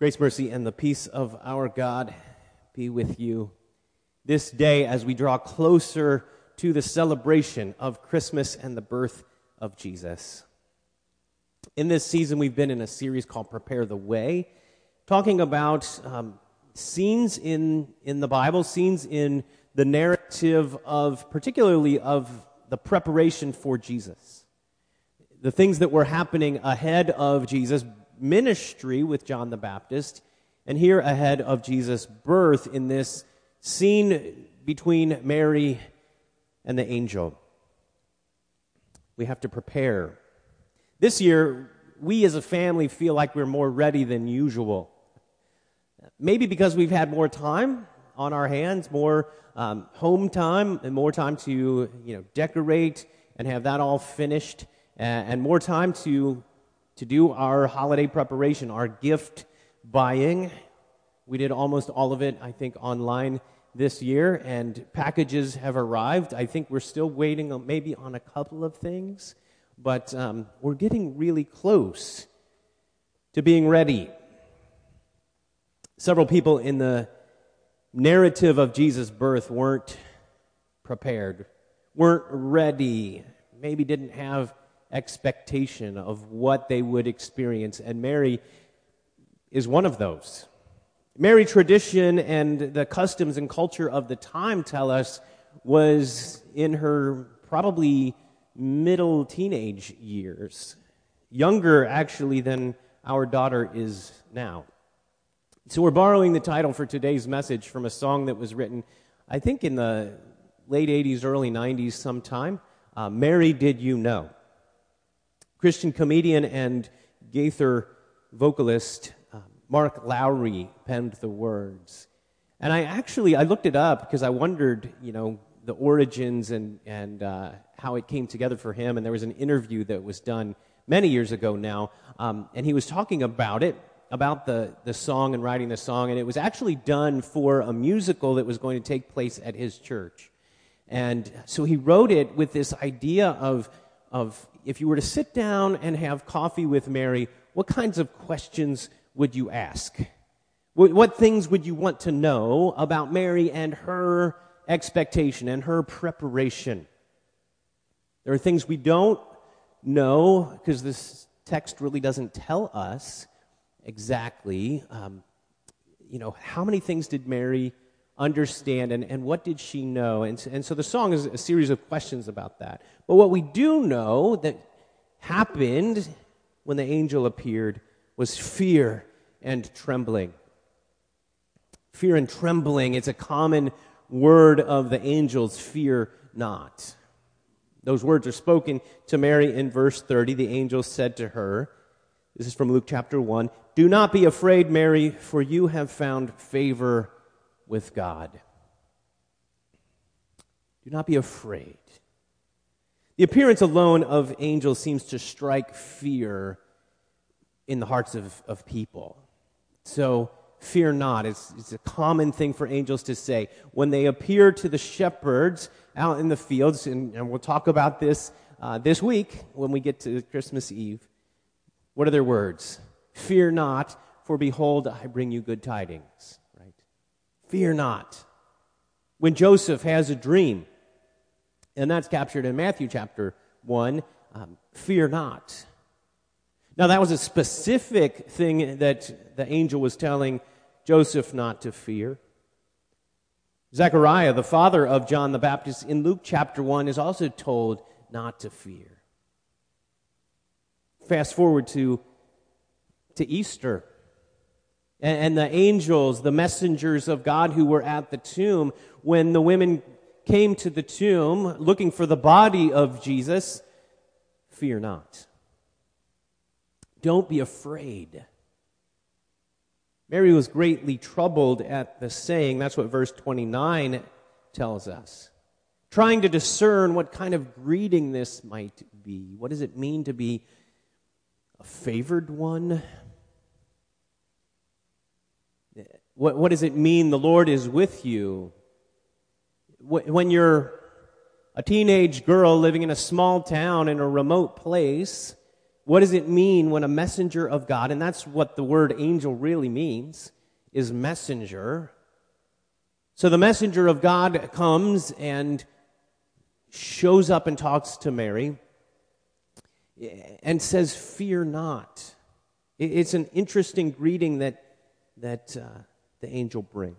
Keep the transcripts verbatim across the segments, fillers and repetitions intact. Grace, mercy, and the peace of our God be with you this day as we draw closer to the celebration of Christmas and the birth of Jesus. In this season, we've been in a series called Prepare the Way, talking about um, scenes in, in the Bible, scenes in the narrative of, particularly of the preparation for Jesus, the things that were happening ahead of Jesus' ministry with John the Baptist, and here ahead of Jesus' birth in this scene between Mary and the angel. We have to prepare. This year, we as a family feel like we're more ready than usual. Maybe because we've had more time on our hands, more um, home time, and more time to you know decorate and have that all finished, and, and more time to to do our holiday preparation, our gift buying. We did almost all of it, I think, online this year, and packages have arrived. I think we're still waiting on, maybe on a couple of things, but um, we're getting really close to being ready. Several people in the narrative of Jesus' birth weren't prepared, weren't ready, maybe didn't have expectation of what they would experience, and Mary is one of those. Mary, tradition and the customs and culture of the time tell us, was in her probably middle teenage years, younger actually than our daughter is now. So we're borrowing the title for today's message from a song that was written, I think, in the late eighties, early nineties sometime, uh, Mary, Did You Know? Christian comedian and Gaither vocalist uh, Mark Lowry penned the words. And I actually, I looked it up because I wondered, you know, the origins and, and uh, how it came together for him. And there was an interview that was done many years ago now. Um, and he was talking about it, about the, the song and writing the song. And it was actually done for a musical that was going to take place at his church. And so he wrote it with this idea of, of if you were to sit down and have coffee with Mary, what kinds of questions would you ask? What things would you want to know about Mary and her expectation and her preparation? There are things we don't know because this text really doesn't tell us exactly. Um, you know, how many things did Mary understand, and, and what did she know? And, and so the song is a series of questions about that. But what we do know that happened when the angel appeared was fear and trembling. Fear and trembling, it's a common word of the angels, fear not. Those words are spoken to Mary in verse thirty. The angel said to her, this is from Luke chapter one, "Do not be afraid, Mary, for you have found favor with God." Do not be afraid. The appearance alone of angels seems to strike fear in the hearts of, of people. So, fear not. It's, it's a common thing for angels to say. When they appear to the shepherds out in the fields, and, and we'll talk about this uh, this week when we get to Christmas Eve, what are their words? "Fear not, for behold, I bring you good tidings." Fear not. When Joseph has a dream, and that's captured in Matthew chapter one, um, fear not. Now that was a specific thing that the angel was telling Joseph not to fear. Zechariah, the father of John the Baptist, in Luke chapter one is also told not to fear. Fast forward to, to Easter. And the angels, the messengers of God who were at the tomb, when the women came to the tomb looking for the body of Jesus, fear not. Don't be afraid. Mary was greatly troubled at the saying. That's what verse twenty-nine tells us. Trying to discern what kind of greeting this might be. What does it mean to be a favored one? What, what does it mean the Lord is with you? When you're a teenage girl living in a small town in a remote place, What does it mean when a messenger of God, and that's what the word angel really means, is messenger. So the messenger of God comes and shows up and talks to Mary and says, "Fear not." It's an interesting greeting that, that uh, the angel brings.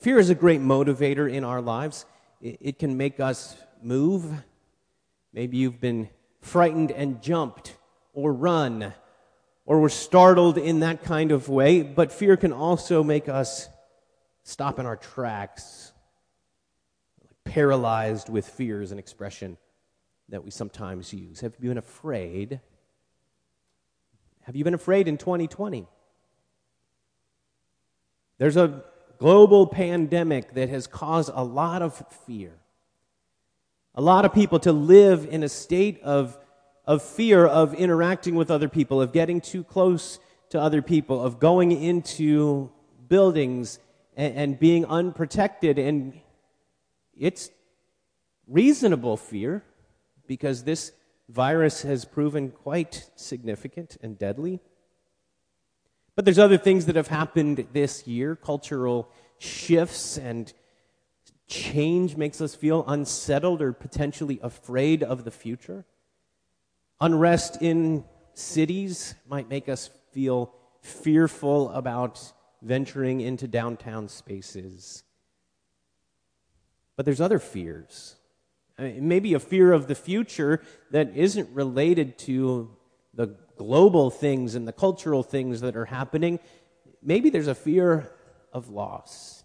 Fear is a great motivator in our lives. It, it can make us move. Maybe you've been frightened and jumped or run or were startled in that kind of way, but fear can also make us stop in our tracks, paralyzed with fear is an expression that we sometimes use. Have you been afraid? Have you been afraid in twenty twenty? There's a global pandemic that has caused a lot of fear. A lot of people to live in a state of, of fear of interacting with other people, of getting too close to other people, of going into buildings and, and being unprotected. And it's reasonable fear because this virus has proven quite significant and deadly. But there's other things that have happened this year, cultural shifts and change makes us feel unsettled or potentially afraid of the future. Unrest in cities might make us feel fearful about venturing into downtown spaces. But there's other fears. I mean, maybe a fear of the future that isn't related to the global things and the cultural things that are happening. Maybe there's a fear of loss.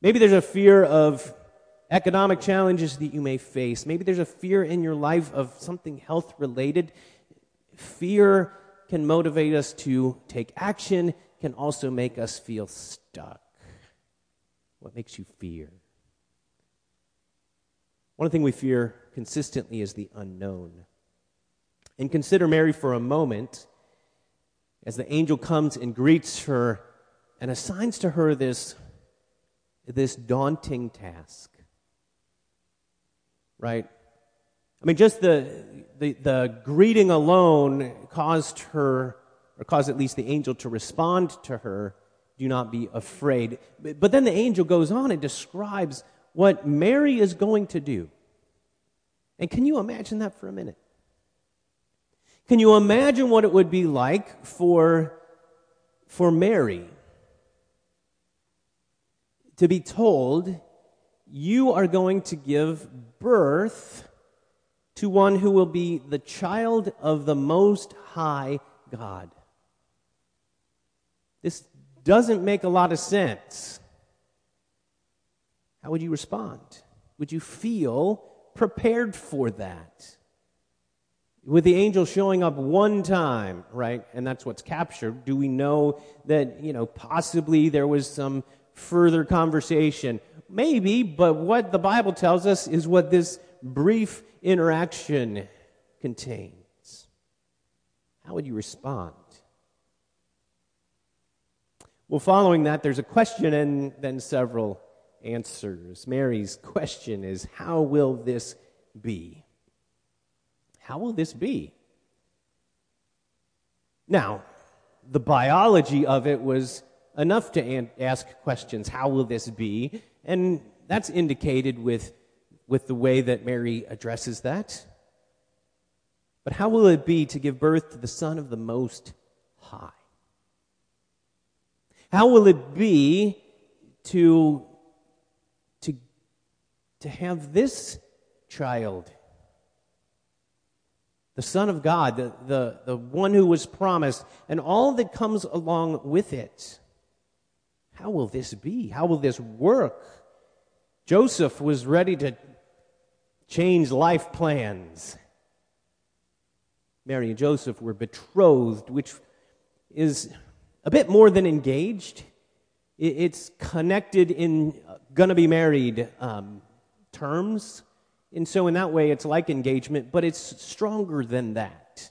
Maybe there's a fear of economic challenges that you may face. Maybe there's a fear in your life of something health-related. Fear can motivate us to take action, can also make us feel stuck. What makes you fear? One thing we fear consistently is the unknown. And consider Mary for a moment as the angel comes and greets her and assigns to her this this daunting task, right? I mean, just the, the the greeting alone caused her, or caused at least the angel to respond to her, "Do not be afraid." But then the angel goes on and describes what Mary is going to do. And can you imagine that for a minute? Can you imagine what it would be like for, for Mary to be told, "You are going to give birth to one who will be the child of the Most High God"? This doesn't make a lot of sense. How would you respond? Would you feel prepared for that? With the angel showing up one time, right, and that's what's captured, do we know that, you know, possibly there was some further conversation? Maybe, but what the Bible tells us is what this brief interaction contains. How would you respond? Well, following that, there's a question and then several answers. Mary's question is, how will this be? How will this be? Now, the biology of it was enough to an- ask questions. How will this be? And that's indicated with, with the way that Mary addresses that. But how will it be to give birth to the Son of the Most High? How will it be to, to, to have this child, the Son of God, the, the, the one who was promised, and all that comes along with it? How will this be? How will this work? Joseph was ready to change life plans. Mary and Joseph were betrothed, which is a bit more than engaged. It's connected in gonna be married um, terms. And so in that way, it's like engagement, but it's stronger than that.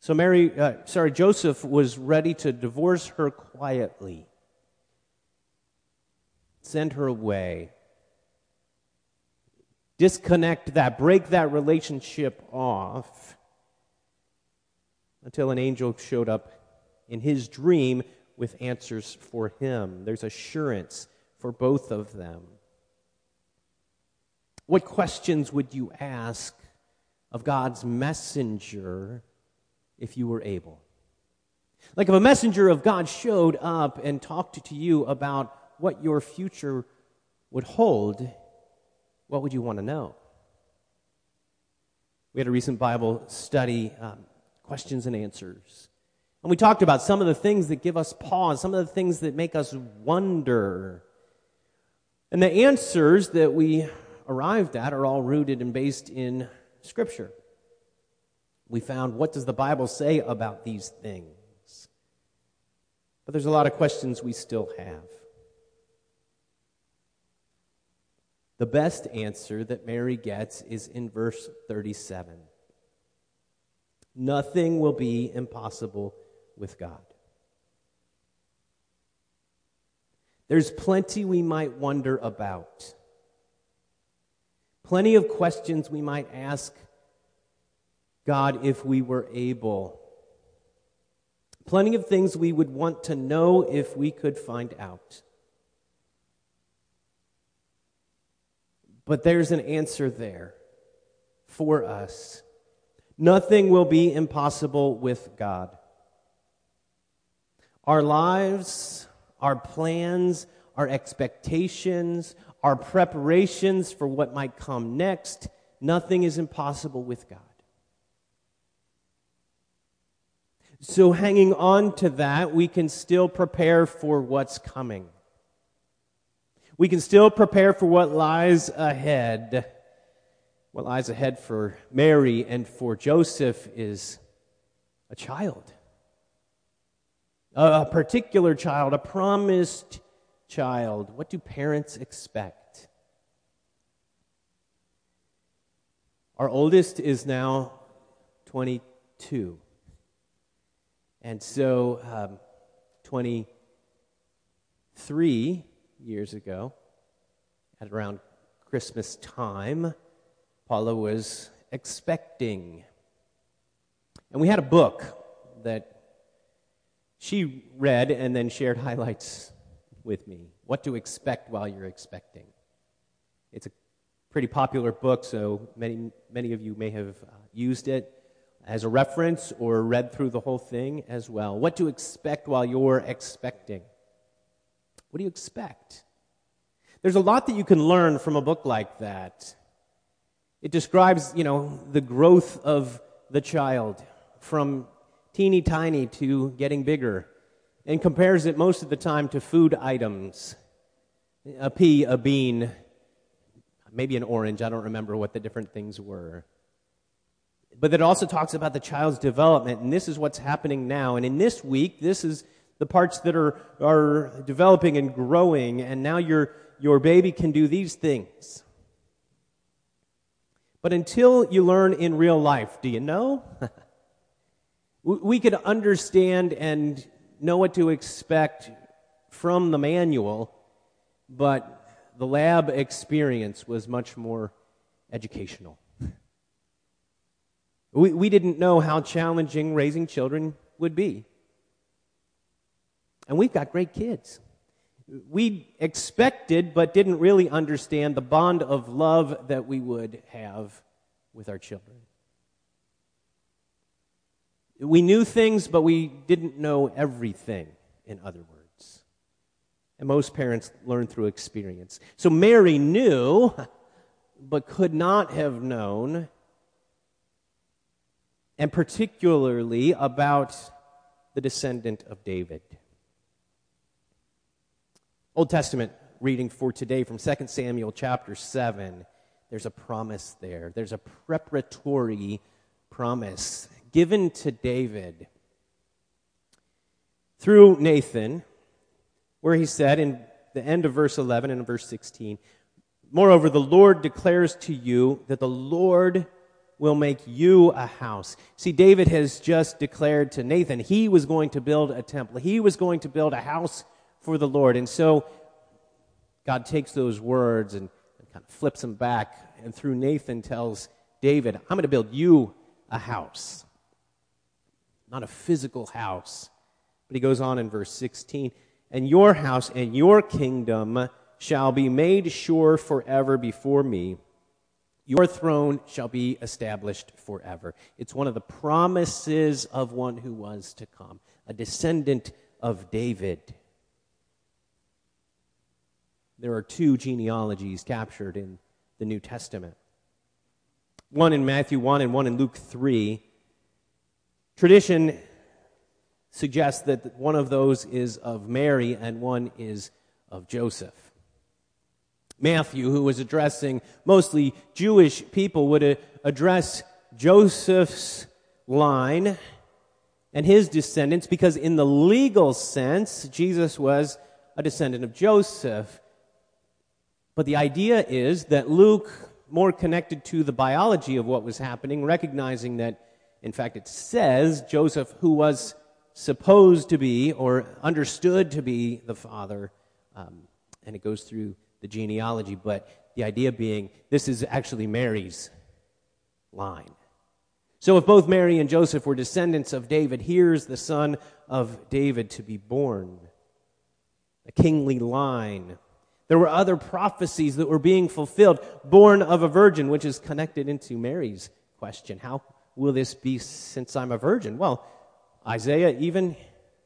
So Mary, uh, sorry, Joseph was ready to divorce her quietly, send her away, disconnect that, break that relationship off. until an angel showed up in his dream with answers for him. There's assurance for both of them. What questions would you ask of God's messenger if you were able? Like if a messenger of God showed up and talked to you about what your future would hold, what would you want to know? We had a recent Bible study, um, questions and answers. And we talked about some of the things that give us pause, some of the things that make us wonder. And the answers that we arrived at are all rooted and based in Scripture. We found, what does the Bible say about these things? But there's a lot of questions we still have. The best answer that Mary gets is in verse thirty-seven. Nothing will be impossible with God. There's plenty we might wonder about. Plenty of questions we might ask God if we were able. Plenty of things we would want to know if we could find out. But there's an answer there for us. Nothing will be impossible with God. Our lives, our plans, our expectations, our preparations for what might come next, nothing is impossible with God. So hanging on to that, we can still prepare for what's coming. We can still prepare for what lies ahead. What lies ahead for Mary and for Joseph is a child. A particular child, a promised child. What do parents expect? Our oldest is now twenty-two. And so um, twenty-three years ago, at around Christmas time, Paula was expecting. And we had a book that she read and then shared highlights with me. What to Expect While You're Expecting. It's a pretty popular book, so many many of you may have used it as a reference or read through the whole thing as well. What to expect while you're expecting. What do you expect? There's a lot that you can learn from a book like that. It describes, you know, the growth of the child from teeny tiny to getting bigger and compares it most of the time to food items. A pea, a bean, maybe an orange. I don't remember what the different things were. But it also talks about the child's development, and this is what's happening now. And in this week, this is the parts that are, are developing and growing, and now your, your baby can do these things. But until you learn in real life, do you know? We could understand and know what to expect from the manual, but the lab experience was much more educational. We, we didn't know how challenging raising children would be. And we've got great kids. We expected but didn't really understand the bond of love that we would have with our children. We knew things, but we didn't know everything, in other words. And most parents learn through experience. So Mary knew, but could not have known, and particularly about the descendant of David. Old Testament reading for today from Second Samuel chapter seven. There's a promise there. There's a preparatory promise given to David through Nathan, where he said in the end of verse eleven and verse sixteen, "Moreover, the Lord declares to you that the Lord will make you a house." See, David has just declared to Nathan he was going to build a temple. He was going to build a house for the Lord. And so God takes those words and kind of flips them back, and through Nathan tells David, I'm going to build you a house. not a physical house. But he goes on in verse sixteen, and your house and your kingdom shall be made sure forever before me. Your throne shall be established forever. It's one of the promises of one who was to come, a descendant of David. There are two genealogies captured in the New Testament. One in Matthew one and one in Luke three. Tradition suggests that one of those is of Mary and one is of Joseph. Matthew, who was addressing mostly Jewish people, would address Joseph's line and his descendants because in the legal sense, Jesus was a descendant of Joseph. But the idea is that Luke, more connected to the biology of what was happening, recognizing that, in fact, it says Joseph, who was supposed to be or understood to be the father, um, and it goes through the genealogy, but the idea being this is actually Mary's line. So if both Mary and Joseph were descendants of David, here's the son of David to be born, a kingly line. There were other prophecies that were being fulfilled, born of a virgin, which is connected into Mary's question. How will this be since I'm a virgin? Well, Isaiah even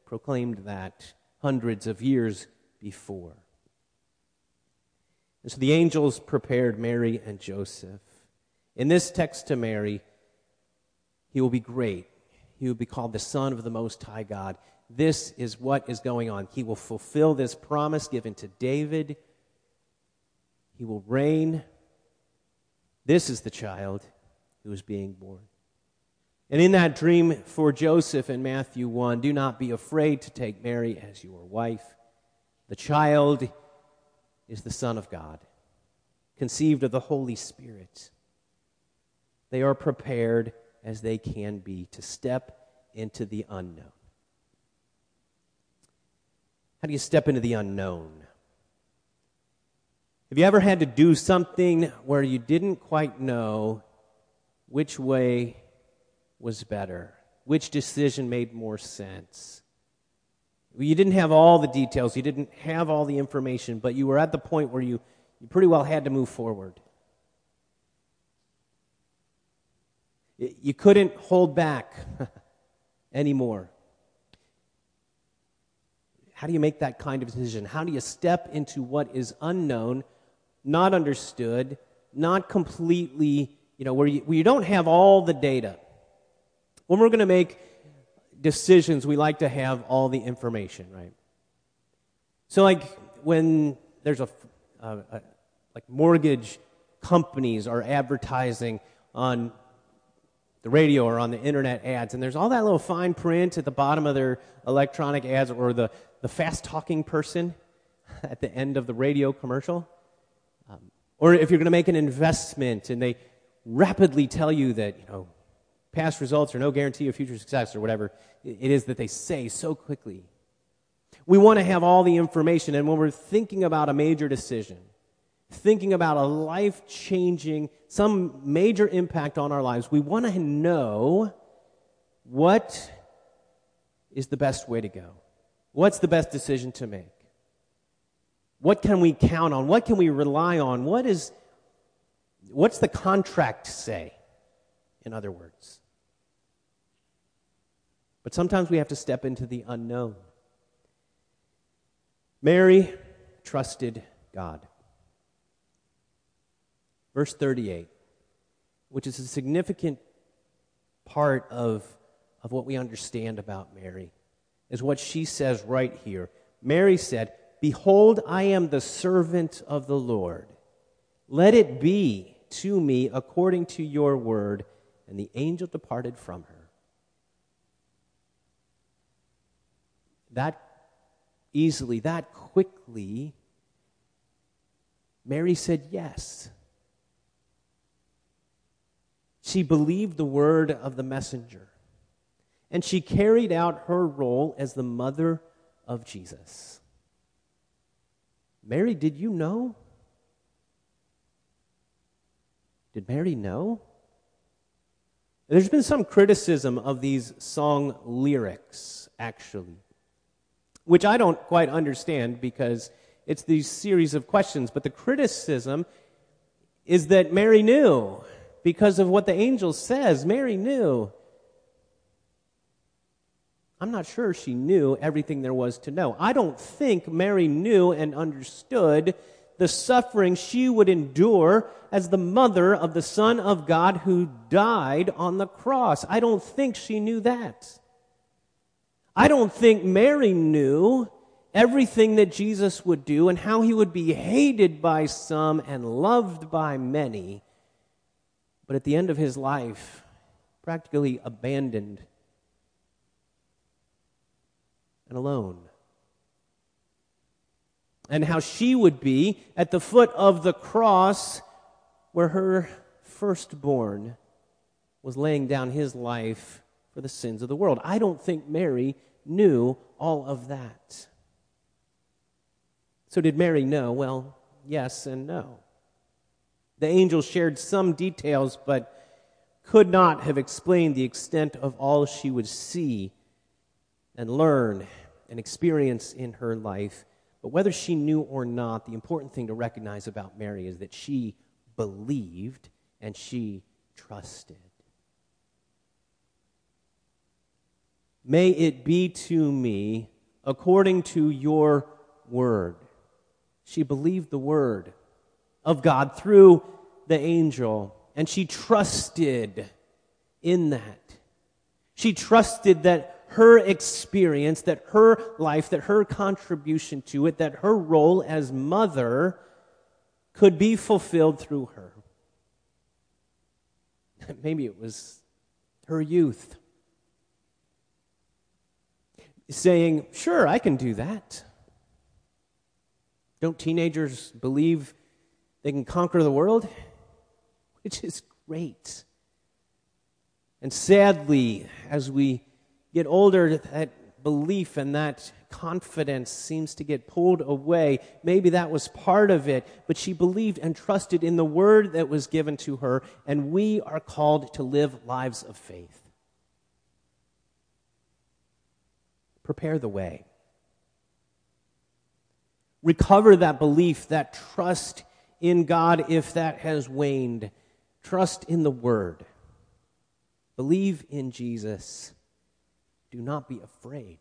proclaimed that hundreds of years before. And so the angels prepared Mary and Joseph. In this text to Mary, he will be great. He will be called the Son of the Most High God. This is what is going on. He will fulfill this promise given to David. He will reign. This is the child who is being born. And in that dream for Joseph in Matthew one, do not be afraid to take Mary as your wife. The child is the Son of God, conceived of the Holy Spirit. They are prepared as they can be to step into the unknown. How do you step into the unknown? Have you ever had to do something where you didn't quite know which way was better, which decision made more sense? You didn't have all the details, you didn't have all the information, but you were at the point where you, you pretty well had to move forward. You couldn't hold back anymore. How do you make that kind of decision? How do you step into what is unknown, not understood, not completely, you know, where you, where you don't have all the data? When we're going to make decisions, we like to have all the information, right? So like when there's a, uh, a like mortgage companies are advertising on the radio or on the internet ads, and there's all that little fine print at the bottom of their electronic ads or the, the fast-talking person at the end of the radio commercial. Um, or if you're going to make an investment and they rapidly tell you that, you know, past results are no guarantee of future success or whatever it is that they say so quickly. We want to have all the information, and when we're thinking about a major decision, thinking about a life-changing, some major impact on our lives, we want to know what is the best way to go. What's the best decision to make? What can we count on? What can we rely on? What is, what's the contract say, in other words? But sometimes we have to step into the unknown. Mary trusted God. Verse thirty-eight, which is a significant part of, of what we understand about Mary, is what she says right here. Mary said, "Behold, I am the servant of the Lord. Let it be to me according to your word." And the angel departed from her. That easily, that quickly, Mary said yes. She believed the word of the messenger, and she carried out her role as the mother of Jesus. Mary, did you know? Did Mary know? There's been some criticism of these song lyrics, actually, which I don't quite understand because it's these series of questions. But the criticism is that Mary knew because of what the angel says. Mary knew. I'm not sure she knew everything there was to know. I don't think Mary knew and understood the suffering she would endure as the mother of the Son of God who died on the cross. I don't think she knew that. I don't think Mary knew everything that Jesus would do and how he would be hated by some and loved by many, but at the end of his life, practically abandoned and alone. And how she would be at the foot of the cross where her firstborn was laying down his life for the sins of the world. I don't think Mary knew all of that. So did Mary know? Well, yes and no. The angel shared some details, but could not have explained the extent of all she would see and learn and experience in her life. But whether she knew or not, the important thing to recognize about Mary is that she believed and she trusted. May it be to me according to your word. She believed the word of God through the angel, and she trusted in that. She trusted that her experience, that her life, that her contribution to it, that her role as mother could be fulfilled through her. Maybe it was her youth saying, sure, I can do that. Don't teenagers believe they can conquer the world? Which is great. And sadly, as we get older, that belief and that confidence seems to get pulled away. Maybe that was part of it, but she believed and trusted in the word that was given to her, and we are called to live lives of faith. Prepare the way. Recover that belief, that trust in God if that has waned. Trust in the word. Believe in Jesus. Do not be afraid.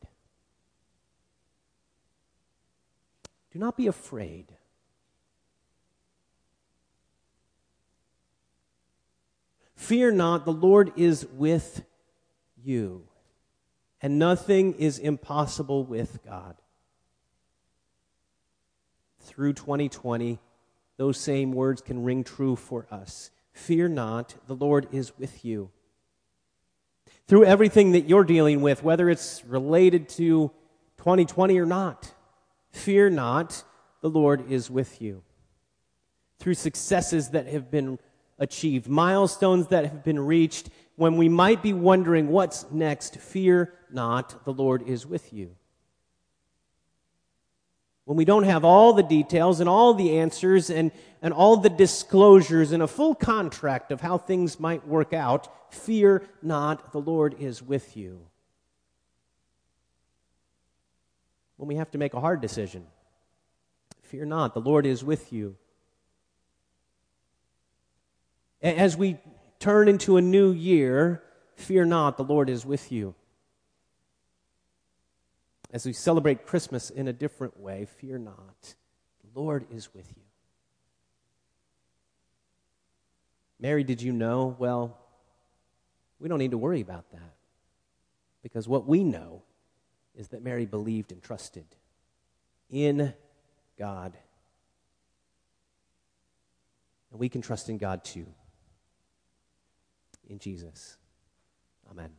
Do not be afraid. Fear not, the Lord is with you, and nothing is impossible with God. Through twenty twenty, those same words can ring true for us. Fear not, the Lord is with you. Through everything that you're dealing with, whether it's related to twenty twenty or not, fear not, the Lord is with you. Through successes that have been achieved, milestones that have been reached, when we might be wondering what's next, fear not, the Lord is with you. When we don't have all the details and all the answers and, and all the disclosures and a full contract of how things might work out, fear not, the Lord is with you. When we have to make a hard decision, fear not, the Lord is with you. As we turn into a new year, fear not, the Lord is with you. As we celebrate Christmas in a different way, fear not, the Lord is with you. Mary, did you know? Well, we don't need to worry about that, because what we know is that Mary believed and trusted in God. And we can trust in God too, in Jesus. Amen.